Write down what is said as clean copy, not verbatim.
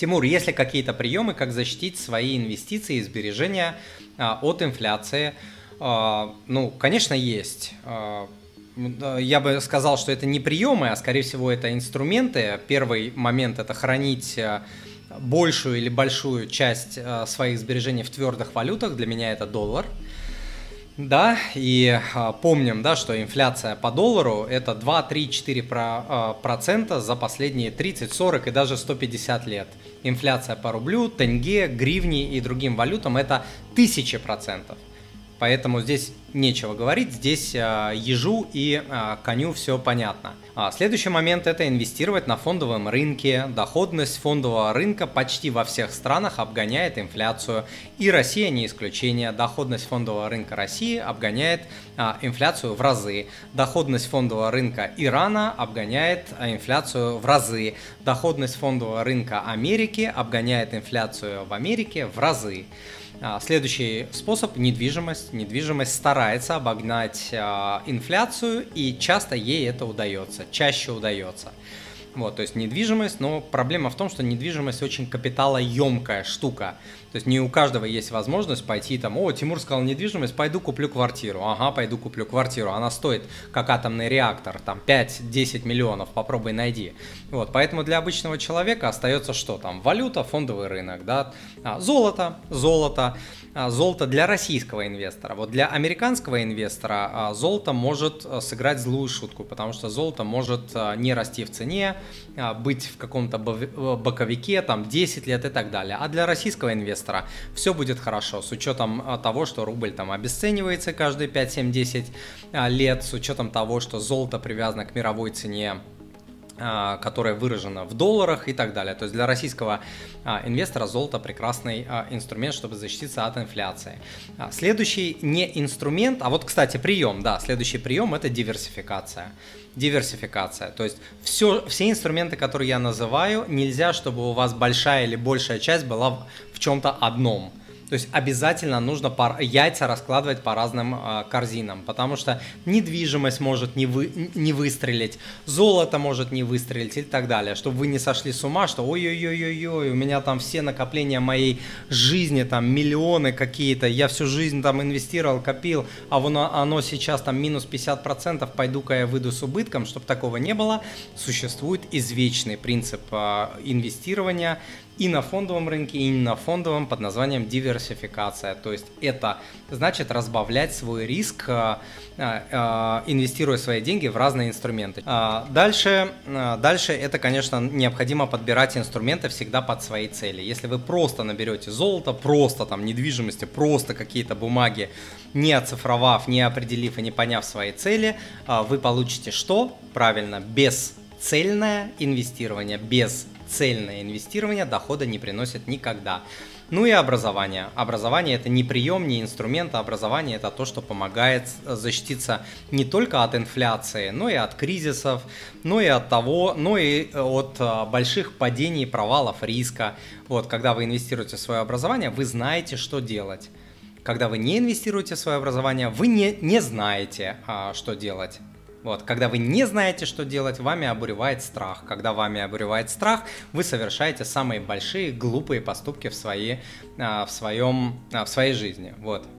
Тимур, есть ли какие-то приемы, как защитить свои инвестиции и сбережения от инфляции? Ну, конечно, есть. Я бы сказал, что это не приемы, а, скорее всего, это инструменты. Первый момент – это хранить большую или большую часть своих сбережений в твердых валютах. Для меня это доллар. Да, и помним, да, что инфляция по доллару – это 2-3-4% за последние 30, 40 и даже 150 лет. Инфляция по рублю, тенге, гривне и другим валютам – это 1000%. Поэтому здесь нечего говорить, здесь ежу и коню все понятно. Следующий момент – это инвестировать на фондовом рынке. Доходность фондового рынка почти во всех странах обгоняет инфляцию. И Россия не исключение. Доходность фондового рынка России обгоняет инфляцию в разы. Доходность фондового рынка Ирана обгоняет инфляцию в разы. Доходность фондового рынка Америки обгоняет инфляцию в Америке в разы. Следующий способ – недвижимость. Недвижимость старается обогнать инфляцию, и часто ей это удается, чаще удается. Вот, то есть недвижимость, но проблема в том, что недвижимость очень капиталоемкая штука. То есть не у каждого есть возможность пойти там, о, Тимур сказал недвижимость, пойду куплю квартиру. Ага, пойду куплю квартиру, она стоит как атомный реактор, там 5-10 миллионов, попробуй найди. Вот, поэтому для обычного человека остается что там? Валюта, фондовый рынок, да? Золото для российского инвестора. Вот для американского инвестора золото может сыграть злую шутку, потому что золото может не расти в цене, быть в каком-то боковике там 10 лет и так далее. А для российского инвестора все будет хорошо с учетом того, что рубль там обесценивается каждые 5-7-10 лет, с учетом того, что золото привязано к мировой цене, которая выражена в долларах и так далее. То есть для российского инвестора золото прекрасный инструмент, чтобы защититься от инфляции. Следующий не инструмент, а вот, кстати, прием, да, следующий прием – это диверсификация. Диверсификация, то есть все инструменты, которые я называю, нельзя, чтобы у вас большая или большая часть была в чем-то одном. То есть обязательно нужно яйца раскладывать по разным корзинам, потому что недвижимость может не выстрелить, золото может не выстрелить и так далее, чтобы вы не сошли с ума, что ой-ой-ой-ой, у меня там все накопления моей жизни, там миллионы какие-то, я всю жизнь там инвестировал, копил, а оно сейчас там минус 50%, пойду-ка я выйду с убытком. Чтобы такого не было, существует извечный принцип инвестирования и на фондовом рынке, и не на фондовом под названием диверсификация. То есть это значит разбавлять свой риск, инвестируя свои деньги в разные инструменты. Дальше это, конечно, необходимо подбирать инструменты всегда под свои цели. Если вы просто наберете золото, просто там недвижимости, просто какие-то бумаги, не оцифровав, не определив и не поняв свои цели, вы получите что? Правильно, бесцельное инвестирование, Цельное инвестирование дохода не приносит никогда. Ну и образование. Образование – это не прием, не инструмент, а образование – это то, что помогает защититься не только от инфляции, но и от кризисов, но и от больших падений, провалов, риска. Вот, когда вы инвестируете в свое образование, вы знаете, что делать. Когда вы не инвестируете в свое образование, вы не знаете, что делать. Вот, когда вы не знаете, что делать, вами обуревает страх. Когда вами обуревает страх, вы совершаете самые большие глупые поступки в своей жизни. Вот.